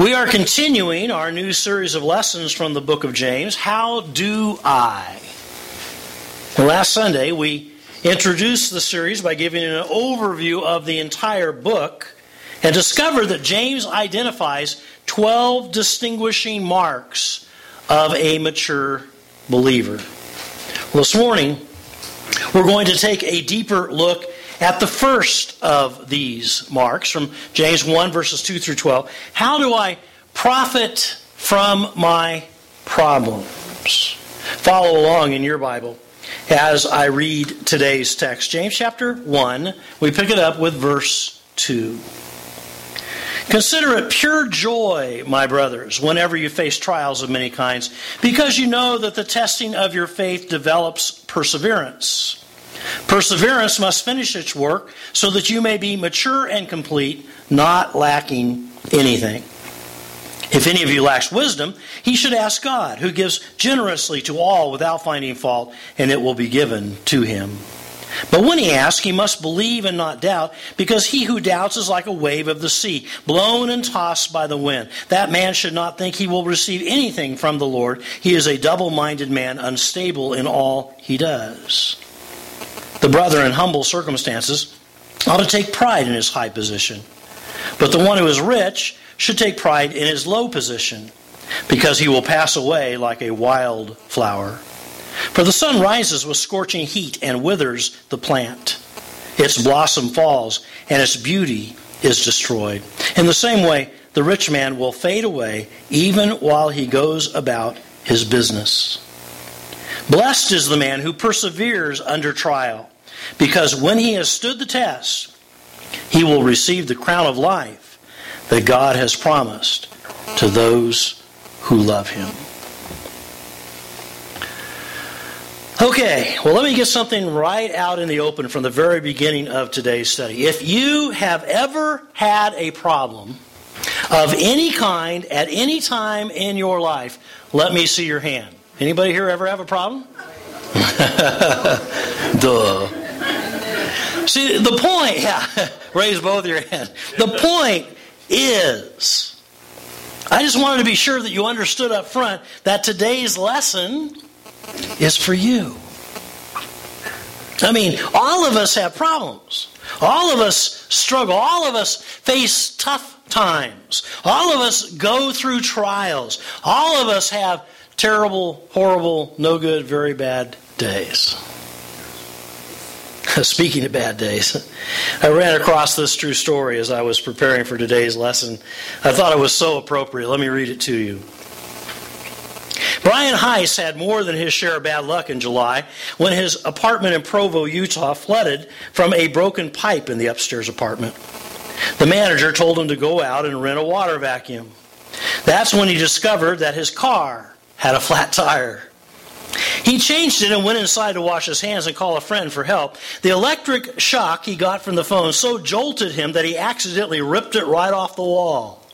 We are continuing our new series of lessons from the book of James, How Do I? And last Sunday, we introduced the series by giving an overview of the entire book and discovered that James identifies 12 distinguishing marks of a mature believer. Well, this morning, we're going to take a deeper look at the first of these marks from James 1, verses 2 through 12. How do I profit from my problems? Follow along in your Bible as I read today's text. James chapter 1, we pick it up with verse 2. Consider it pure joy, my brothers, whenever you face trials of many kinds, because you know that the testing of your faith develops perseverance. Perseverance must finish its work so that you may be mature and complete, not lacking anything. If any of you lacks wisdom, he should ask God, who gives generously to all without finding fault, and it will be given to him. But when he asks, he must believe and not doubt, because he who doubts is like a wave of the sea, blown and tossed by the wind. That man should not think he will receive anything from the Lord. He is a double-minded man, unstable in all he does. The brother in humble circumstances ought to take pride in his high position. But the one who is rich should take pride in his low position, because he will pass away like a wild flower. For the sun rises with scorching heat and withers the plant. Its blossom falls, and its beauty is destroyed. In the same way, the rich man will fade away even while he goes about his business. Blessed is the man who perseveres under trial, because when he has stood the test, he will receive the crown of life that God has promised to those who love him. Okay, well, let me get something right out in the open from the very beginning of today's study. If you have ever had a problem of any kind at any time in your life, let me see your hand. Anybody here ever have a problem? Duh. See, the point, raise both your hands. The point is, I just wanted to be sure that you understood up front that today's lesson is for you. I mean, all of us have problems. All of us struggle. All of us face tough times. All of us go through trials. All of us have terrible, horrible, no good, very bad days. Speaking of bad days, I ran across this true story as I was preparing for today's lesson. I thought it was so appropriate. Let me read it to you. Brian Heiss had more than his share of bad luck in July when his apartment in Provo, Utah flooded from a broken pipe in the upstairs apartment. The manager told him to go out and rent a water vacuum. That's when he discovered that his car had a flat tire. He changed it and went inside to wash his hands and call a friend for help. The electric shock he got from the phone so jolted him that he accidentally ripped it right off the wall.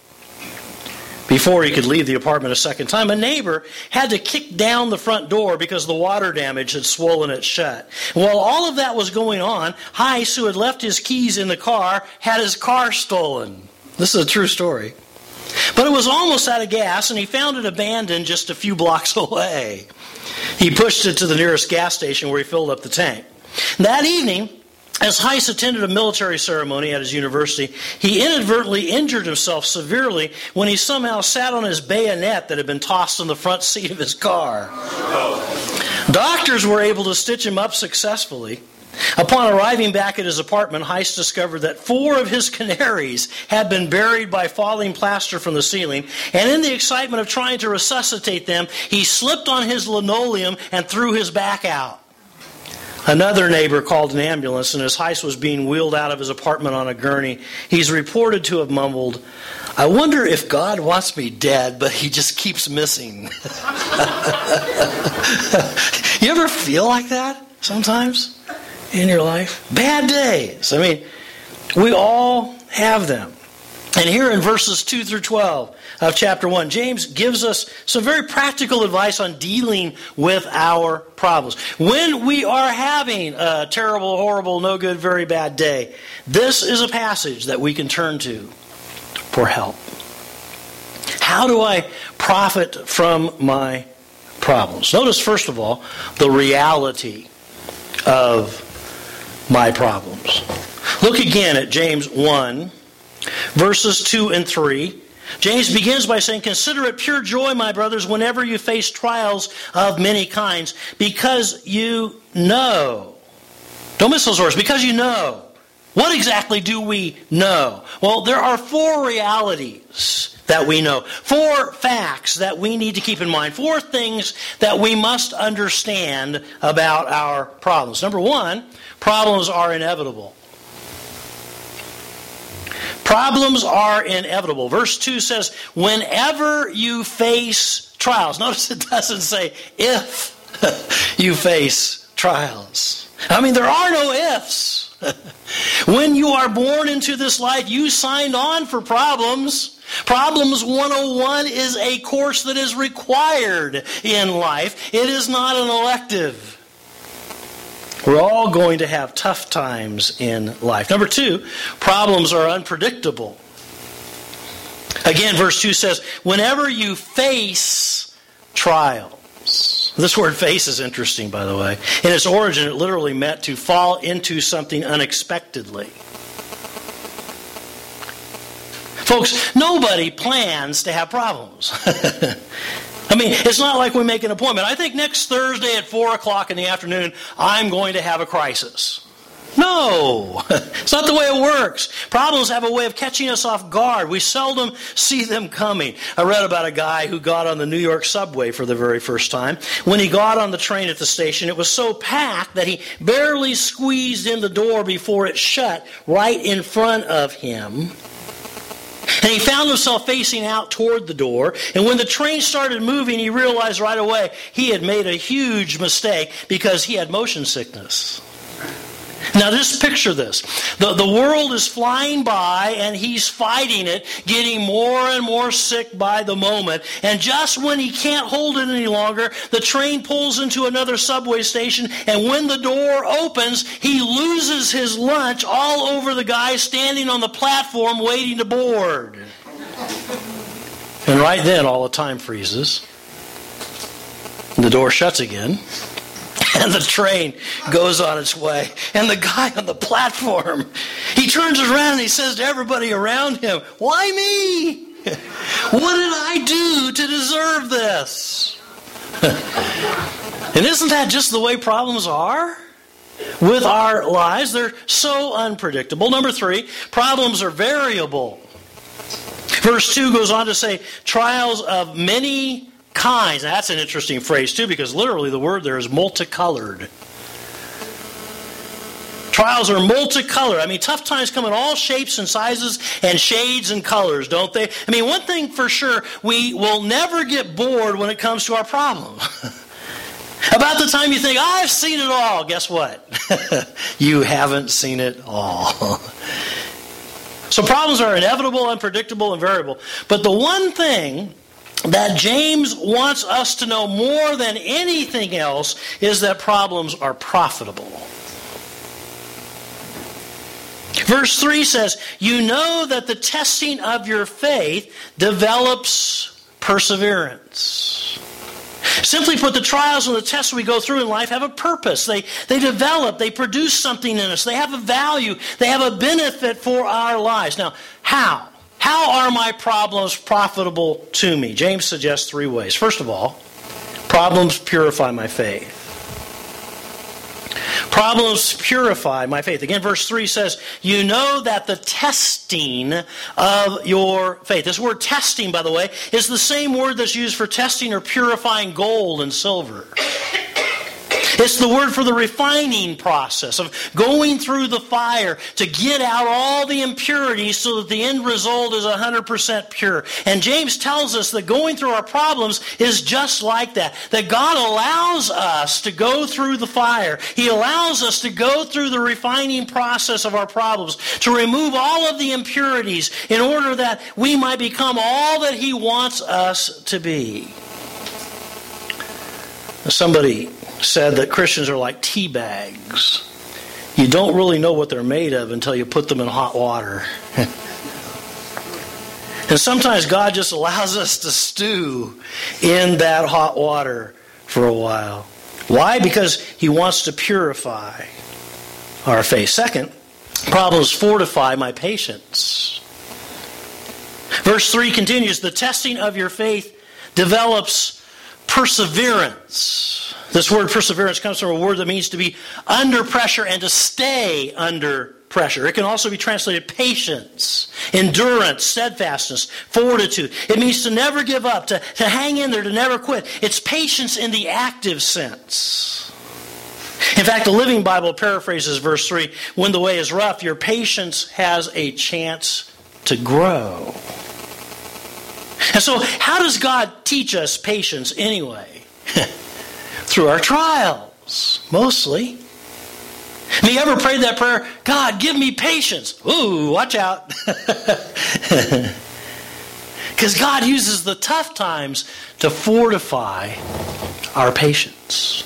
Before he could leave the apartment a second time, a neighbor had to kick down the front door because the water damage had swollen it shut. While all of that was going on, Heiss, who had left his keys in the car, had his car stolen. This is a true story. But it was almost out of gas, and he found it abandoned just a few blocks away. He pushed it to the nearest gas station where he filled up the tank. That evening, as Heiss attended a military ceremony at his university, he inadvertently injured himself severely when he somehow sat on his bayonet that had been tossed on the front seat of his car. Doctors were able to stitch him up successfully. Upon arriving back at his apartment, Heiss discovered that 4 of his canaries had been buried by falling plaster from the ceiling, and in the excitement of trying to resuscitate them, he slipped on his linoleum and threw his back out. Another neighbor called an ambulance, and as Heiss was being wheeled out of his apartment on a gurney, he's reported to have mumbled, "I wonder if God wants me dead, but he just keeps missing." You ever feel like that sometimes? In your life? Bad days. I mean, we all have them. And here in verses 2 through 12 of chapter 1, James gives us some very practical advice on dealing with our problems. When we are having a terrible, horrible, no good, very bad day, this is a passage that we can turn to for help. How do I profit from my problems? Notice, first of all, the reality of my problems. Look again at James 1, verses 2 and 3. James begins by saying, "Consider it pure joy, my brothers, whenever you face trials of many kinds, because you know." Don't miss those words, because you know. What exactly do we know? Well, there are four realities that we know, four facts that we need to keep in mind, four things that we must understand about our problems. Number one, problems are inevitable. Problems are inevitable. Verse 2 says, whenever you face trials. Notice it doesn't say if you face trials. I mean, there are no ifs. When you are born into this life, you signed on for problems. Problems 101 is a course that is required in life. It is not an elective. We're all going to have tough times in life. Number two, problems are unpredictable. Again, verse 2 says, whenever you face trials. This word face is interesting, by the way. In its origin, it literally meant to fall into something unexpectedly. Folks, nobody plans to have problems. I mean, it's not like we make an appointment. I think next Thursday at 4 o'clock in the afternoon, I'm going to have a crisis. No, it's not the way it works. Problems have a way of catching us off guard. We seldom see them coming. I read about a guy who got on the New York subway for the very first time. When he got on the train at the station, it was so packed that he barely squeezed in the door before it shut right in front of him. And he found himself facing out toward the door. And when the train started moving, he realized right away he had made a huge mistake because he had motion sickness. Now just picture this. The world is flying by and he's fighting it, getting more and more sick by the moment. And just when he can't hold it any longer, the train pulls into another subway station, and when the door opens, he loses his lunch all over the guy standing on the platform waiting to board. And right then all the time freezes. The door shuts again. And the train goes on its way. And the guy on the platform, he turns around and he says to everybody around him, "Why me? What did I do to deserve this?" And isn't that just the way problems are with our lives? They're so unpredictable. Number three, problems are variable. Verse 2 goes on to say, trials of many kinds. Now, that's an interesting phrase too, because literally the word there is multicolored. Trials are multicolored. I mean, tough times come in all shapes and sizes and shades and colors, don't they? I mean, one thing for sure, we will never get bored when it comes to our problem. About the time you think, I've seen it all, guess what? You haven't seen it all. So problems are inevitable, unpredictable, and variable. But the one thing that James wants us to know more than anything else is that problems are profitable. Verse 3 says, you know that the testing of your faith develops perseverance. Simply put, the trials and the tests we go through in life have a purpose. They develop, they produce something in us. They have a value, they have a benefit for our lives. Now, how? How are my problems profitable to me? James suggests three ways. First of all, problems purify my faith. Problems purify my faith. Again, verse 3 says, you know that the testing of your faith. This word testing, by the way, is the same word that's used for testing or purifying gold and silver. It's the word for the refining process of going through the fire to get out all the impurities so that the end result is 100% pure. And James tells us that going through our problems is just like that. That God allows us to go through the fire. He allows us to go through the refining process of our problems to remove all of the impurities in order that we might become all that He wants us to be. Somebody said that Christians are like tea bags. You don't really know what they're made of until you put them in hot water. And sometimes God just allows us to stew in that hot water for a while. Why? Because He wants to purify our faith. Second, problems fortify my patience. Verse 3 continues, the testing of your faith develops perseverance. This word perseverance comes from a word that means to be under pressure and to stay under pressure. It can also be translated patience, endurance, steadfastness, fortitude. It means to never give up, to hang in there, to never quit. It's patience in the active sense. In fact, the Living Bible paraphrases verse 3, when the way is rough, your patience has a chance to grow. And so, how does God teach us patience anyway? Through our trials, mostly. Have you ever prayed that prayer, God, give me patience? Ooh, watch out. Because God uses the tough times to fortify our patience.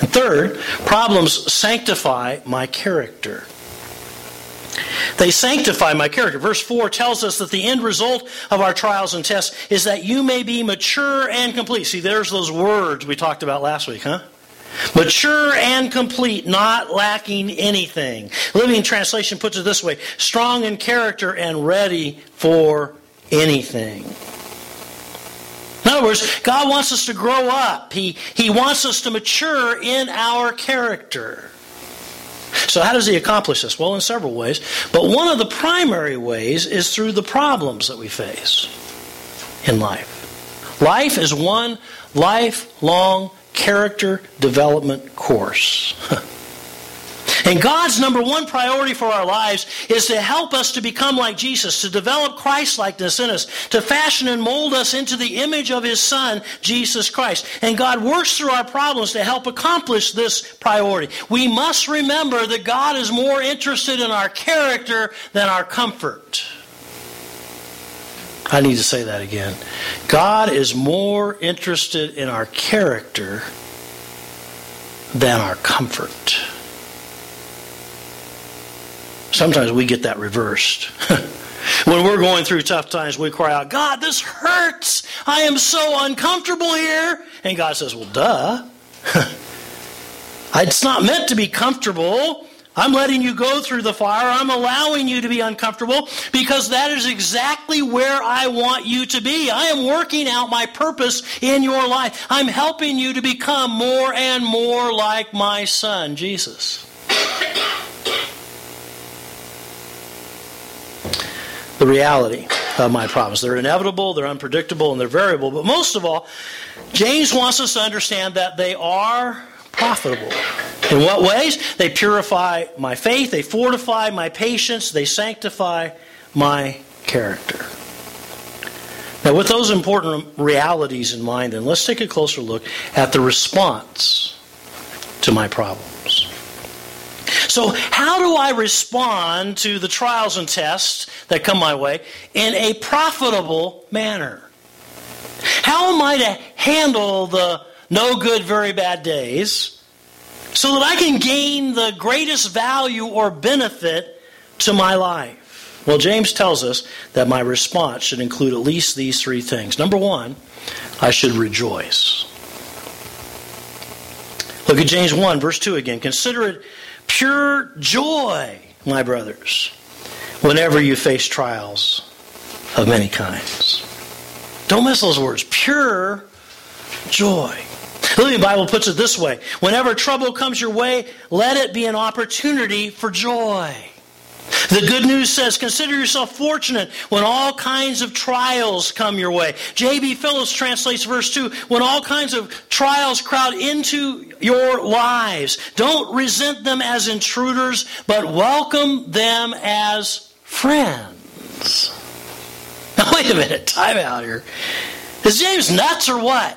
And third, problems sanctify my character. They sanctify my character. Verse 4 tells us that the end result of our trials and tests is that you may be mature and complete. See, there's those words we talked about last week, huh? Mature and complete, not lacking anything. Living Translation puts it this way, strong in character and ready for anything. In other words, God wants us to grow up. He wants us to mature in our character. So how does He accomplish this? Well, in several ways. But one of the primary ways is through the problems that we face in life. Life is one lifelong character development course. And God's number one priority for our lives is to help us to become like Jesus, to develop Christ-likeness in us, to fashion and mold us into the image of His Son, Jesus Christ. And God works through our problems to help accomplish this priority. We must remember that God is more interested in our character than our comfort. I need to say that again. God is more interested in our character than our comfort. Sometimes we get that reversed. When we're going through tough times, we cry out, God, this hurts. I am so uncomfortable here. And God says, well, duh. It's not meant to be comfortable. I'm letting you go through the fire. I'm allowing you to be uncomfortable because that is exactly where I want you to be. I am working out my purpose in your life. I'm helping you to become more and more like my Son, Jesus. The reality of my problems. They're inevitable, they're unpredictable, and they're variable. But most of all, James wants us to understand that they are profitable. In what ways? They purify my faith, they fortify my patience, they sanctify my character. Now, with those important realities in mind, then, let's take a closer look at the response to my problems. So, how do I respond to the trials and tests that come my way in a profitable manner? How am I to handle the no good, very bad days so that I can gain the greatest value or benefit to my life? Well, James tells us that my response should include at least these three things. Number one, I should rejoice. Look at James 1, verse 2 again. Consider it pure joy, my brothers, whenever you face trials of many kinds. Don't miss those words. Pure joy. The Living Bible puts it this way. Whenever trouble comes your way, let it be an opportunity for joy. The Good News says, consider yourself fortunate when all kinds of trials come your way. J.B. Phillips translates verse 2, when all kinds of trials crowd into your lives, don't resent them as intruders, but welcome them as friends. Now, wait a minute, time out here. Is James nuts or what?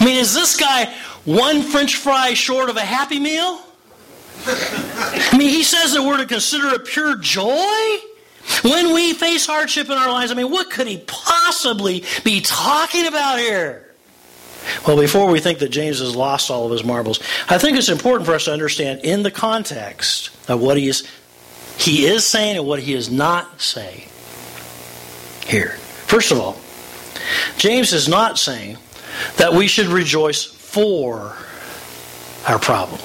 I mean, is this guy one French fry short of a Happy Meal? I mean, he says that we're to consider it pure joy when we face hardship in our lives. I mean, what could he possibly be talking about here? Well, before we think that James has lost all of his marbles, I think it's important for us to understand in the context of what he is saying and what he is not saying. here. First of all, James is not saying that we should rejoice for our problems.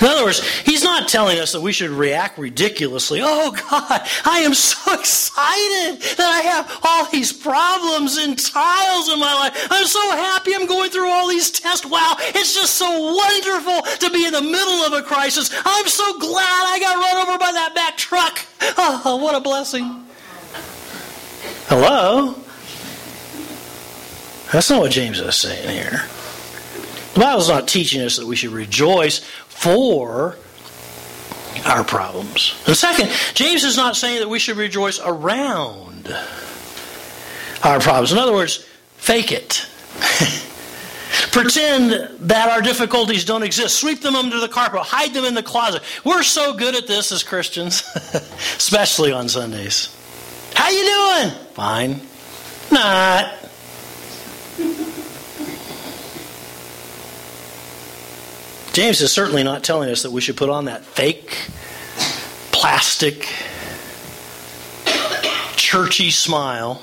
In other words, he's not telling us that we should react ridiculously. Oh God, I am so excited that I have all these problems and trials in my life. I'm so happy I'm going through all these tests. Wow, it's just so wonderful to be in the middle of a crisis. I'm so glad I got run over by that back truck. Oh, what a blessing. Hello? That's not what James is saying here. The Bible's not teaching us that we should rejoice for our problems. And second, James is not saying that we should rejoice around our problems. In other words, fake it. Pretend that our difficulties don't exist. Sweep them under the carpet. Hide them in the closet. We're so good at this as Christians, especially on Sundays. How you doing? Fine. Not. James is certainly not telling us that we should put on that fake, plastic, churchy smile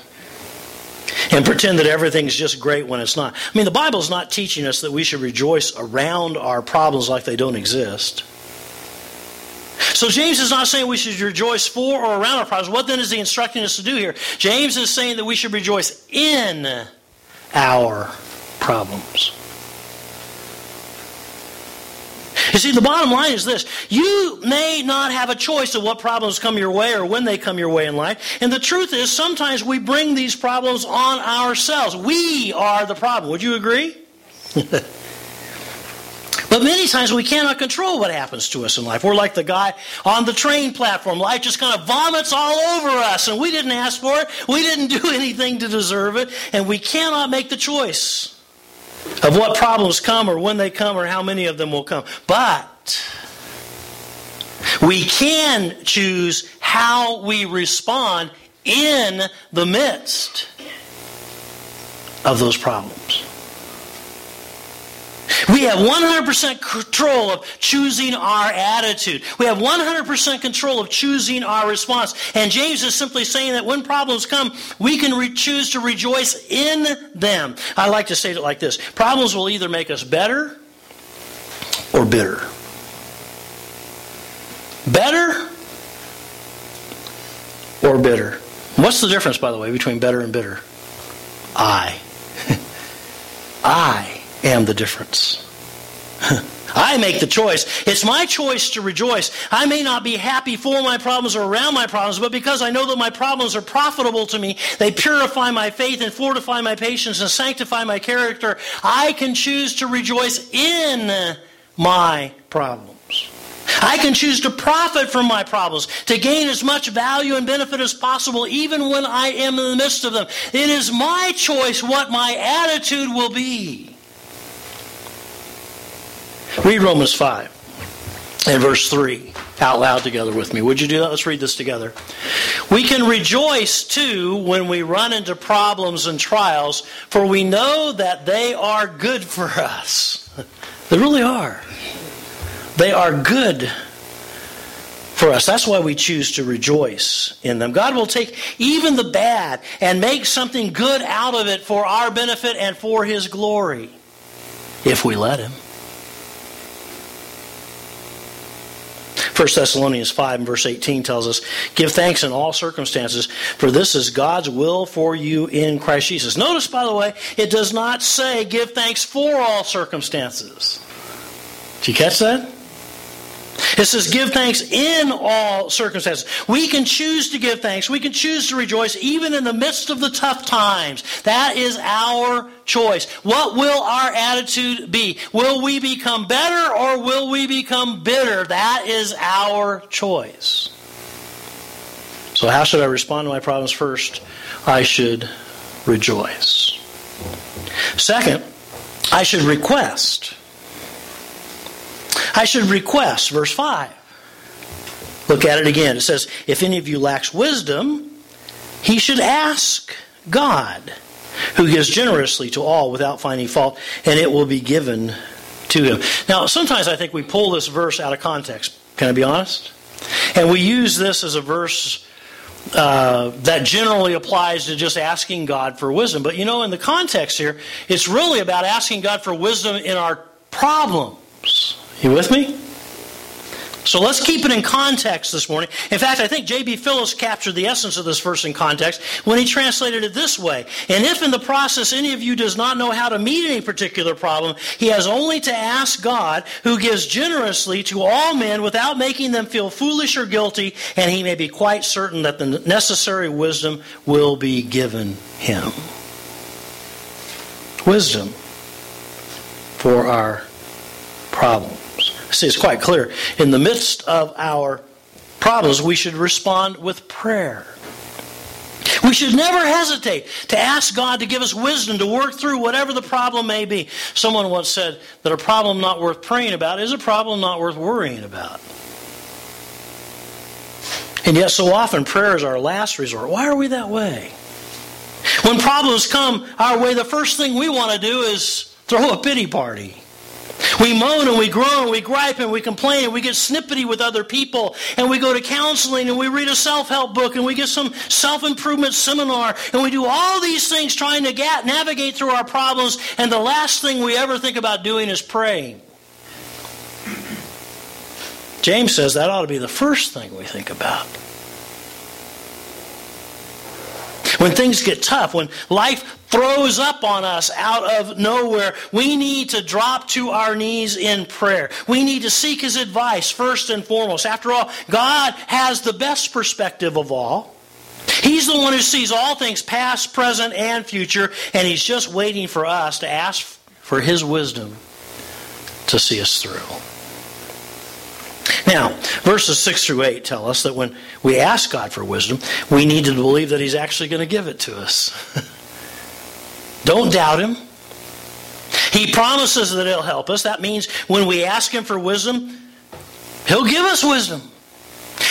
and pretend that everything's just great when it's not. I mean, the Bible's not teaching us that we should rejoice around our problems like they don't exist. So James is not saying we should rejoice for or around our problems. What then is he instructing us to do here? James is saying that we should rejoice in our problems. You see, the bottom line is this. You may not have a choice of what problems come your way or when they come your way in life. And the truth is, sometimes we bring these problems on ourselves. We are the problem. Would you agree? But many times we cannot control what happens to us in life. We're like the guy on the train platform. Life just kind of vomits all over us, and we didn't ask for it. We didn't do anything to deserve it, and we cannot make the choice of what problems come or when they come or how many of them will come. But we can choose how we respond in the midst of those problems. We have 100% control of choosing our attitude. We have 100% control of choosing our response. And James is simply saying that when problems come, we can choose to rejoice in them. I like to say it like this. Problems will either make us better or bitter. Better or bitter. What's the difference, by the way, between better and bitter? I am the difference. I make the choice. It's my choice to rejoice. I may not be happy for my problems or around my problems, but because I know that my problems are profitable to me, they purify my faith and fortify my patience and sanctify my character, I can choose to rejoice in my problems. I can choose to profit from my problems, to gain as much value and benefit as possible, even when I am in the midst of them. It is my choice what my attitude will be. Read Romans 5 and verse 3 out loud together with me. Would you do that? Let's read this together. We can rejoice too when we run into problems and trials, for we know that they are good for us. They really are. They are good for us. That's why we choose to rejoice in them. God will take even the bad and make something good out of it for our benefit and for His glory, if we let Him. 1 Thessalonians 5 and verse 18 tells us, give thanks in all circumstances, for this is God's will for you in Christ Jesus. Notice, by the way, it does not say give thanks for all circumstances. Did you catch that? It says give thanks in all circumstances. We can choose to give thanks. We can choose to rejoice even in the midst of the tough times. That is our choice. What will our attitude be? Will we become better or will we become bitter? That is our choice. So how should I respond to my problems? First, I should rejoice. Second, I should request. I should request, verse 5. Look at it again. It says, if any of you lacks wisdom, he should ask God, who gives generously to all without finding fault, and it will be given to him. Now, sometimes I think we pull this verse out of context. Can I be honest? And we use this as a verse that generally applies to just asking God for wisdom. But in the context here, it's really about asking God for wisdom in our problems. You with me? So let's keep it in context this morning. In fact, I think J.B. Phillips captured the essence of this verse in context when he translated it this way: "And if in the process any of you does not know how to meet any particular problem, he has only to ask God, who gives generously to all men without making them feel foolish or guilty, and he may be quite certain that the necessary wisdom will be given him." Wisdom for our problems. See, it's quite clear. In the midst of our problems, we should respond with prayer. We should never hesitate to ask God to give us wisdom to work through whatever the problem may be. Someone once said that a problem not worth praying about is a problem not worth worrying about. And yet so often prayer is our last resort. Why are we that way? When problems come our way, the first thing we want to do is throw a pity party. We moan and we groan and we gripe and we complain and we get snippety with other people and we go to counseling and we read a self-help book and we get some self-improvement seminar and we do all these things trying to navigate through our problems, and the last thing we ever think about doing is praying. James says that ought to be the first thing we think about. When things get tough, when life throws up on us out of nowhere, we need to drop to our knees in prayer. We need to seek His advice first and foremost. After all, God has the best perspective of all. He's the one who sees all things past, present, and future, and He's just waiting for us to ask for His wisdom to see us through. Now, verses 6 through 8 tell us that when we ask God for wisdom, we need to believe that He's actually going to give it to us. Don't doubt Him. He promises that He'll help us. That means when we ask Him for wisdom, He'll give us wisdom.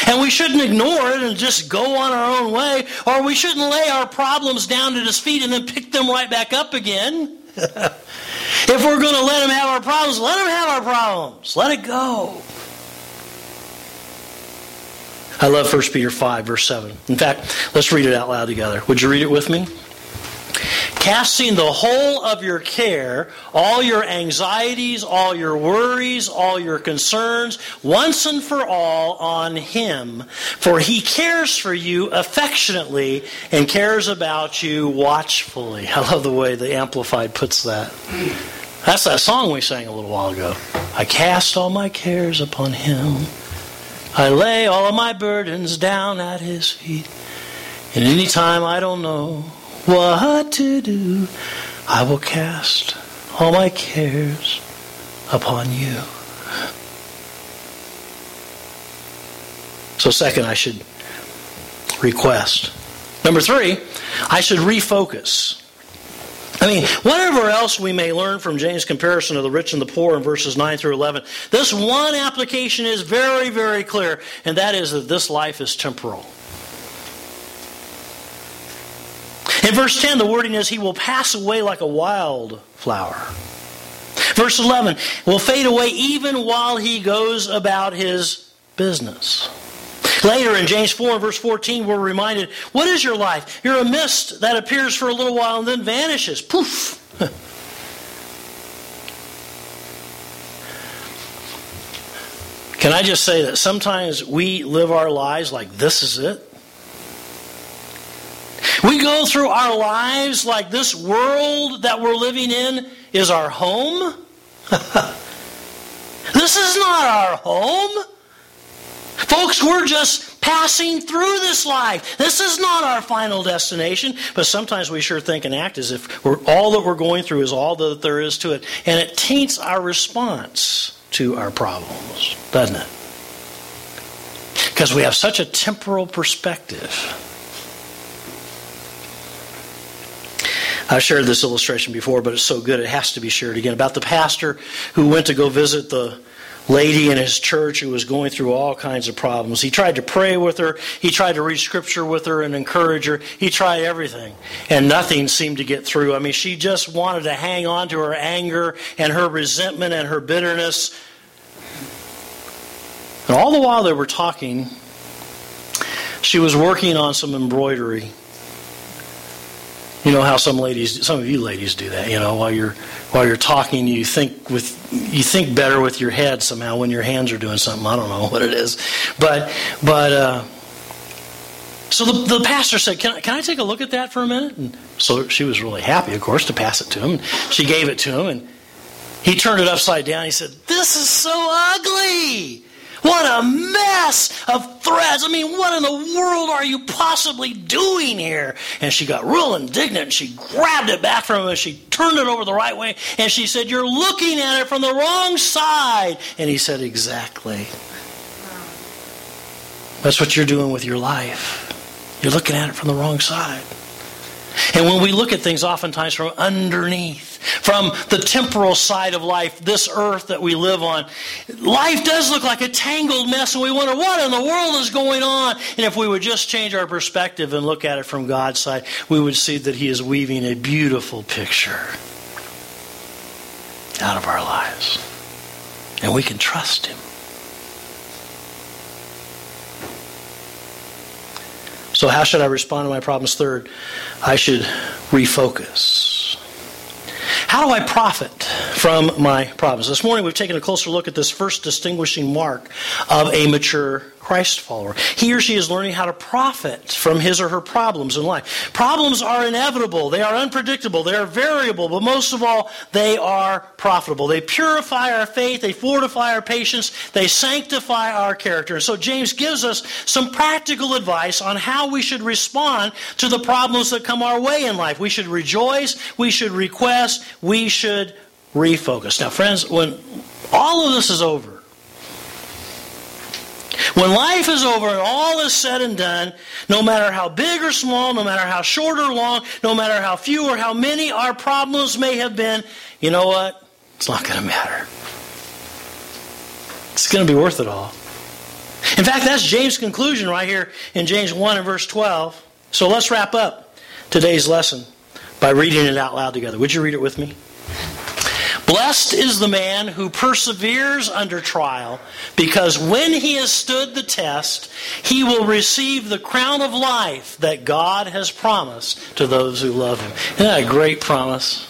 And we shouldn't ignore it and just go on our own way, or we shouldn't lay our problems down at His feet and then pick them right back up again. If we're going to let Him have our problems, let Him have our problems. Let it go. I love 1 Peter 5, verse 7. In fact, let's read it out loud together. Would you read it with me? "Casting the whole of your care, all your anxieties, all your worries, all your concerns, once and for all on Him. For He cares for you affectionately and cares about you watchfully." I love the way the Amplified puts that. That's that song we sang a little while ago. "I cast all my cares upon Him. I lay all of my burdens down at His feet. And any time I don't know what to do, I will cast all my cares upon you." So second, I should request. Number three, I should refocus. Whatever else we may learn from James' comparison of the rich and the poor in verses 9 through 11, this one application is very, very clear, and that is that this life is temporal. In verse 10, the wording is, "He will pass away like a wild flower." Verse 11, "will fade away even while he goes about his business." Later in James 4 and verse 14, we're reminded, what is your life? You're a mist that appears for a little while and then vanishes. Poof! Can I just say that sometimes we live our lives like this is it? We go through our lives like this world that we're living in is our home. This is not our home. Folks, we're just passing through this life. This is not our final destination. But sometimes we sure think and act as if all that we're going through is all that there is to it. And it taints our response to our problems, doesn't it? Because we have such a temporal perspective. I've shared this illustration before, but it's so good it has to be shared again. About the pastor who went to go visit the lady in his church who was going through all kinds of problems. He tried to pray with her. He tried to read scripture with her and encourage her. He tried everything, and nothing seemed to get through. She just wanted to hang on to her anger and her resentment and her bitterness. And all the while they were talking, She was working on some embroidery. You know how some of you ladies do that. You know, while you're talking, you think better with your head somehow when your hands are doing something. I don't know what it is, but so the pastor said, "Can I take a look at that for a minute?" And so she was really happy, of course, to pass it to him. She gave it to him, and he turned it upside down. He said, "This is so ugly. What a mess of threads. I mean, what in the world are you possibly doing here?" And she got real indignant. And she grabbed it back from him and she turned it over the right way. And she said, "You're looking at it from the wrong side." And he said, "Exactly. That's what you're doing with your life. You're looking at it from the wrong side." And when we look at things oftentimes from underneath, from the temporal side of life, this earth that we live on, life does look like a tangled mess, and we wonder what in the world is going on. And if we would just change our perspective and look at it from God's side, we would see that He is weaving a beautiful picture out of our lives. And we can trust Him. So how should I respond to my problems? Third, I should refocus. How do I profit from my problems? This morning we've taken a closer look at this first distinguishing mark of a mature Christ follower. He or she is learning how to profit from his or her problems in life. Problems are inevitable. They are unpredictable. They are variable. But most of all, they are profitable. They purify our faith. They fortify our patience. They sanctify our character. And so James gives us some practical advice on how we should respond to the problems that come our way in life. We should rejoice. We should request. We should refocus. Now, friends, when all of this is over, when life is over and all is said and done, no matter how big or small, no matter how short or long, no matter how few or how many our problems may have been, you know what? It's not going to matter. It's going to be worth it all. In fact, that's James' conclusion right here in James 1:12. So let's wrap up today's lesson by reading it out loud together. Would you read it with me? "Blessed is the man who perseveres under trial, because when he has stood the test, he will receive the crown of life that God has promised to those who love him." Isn't that a great promise?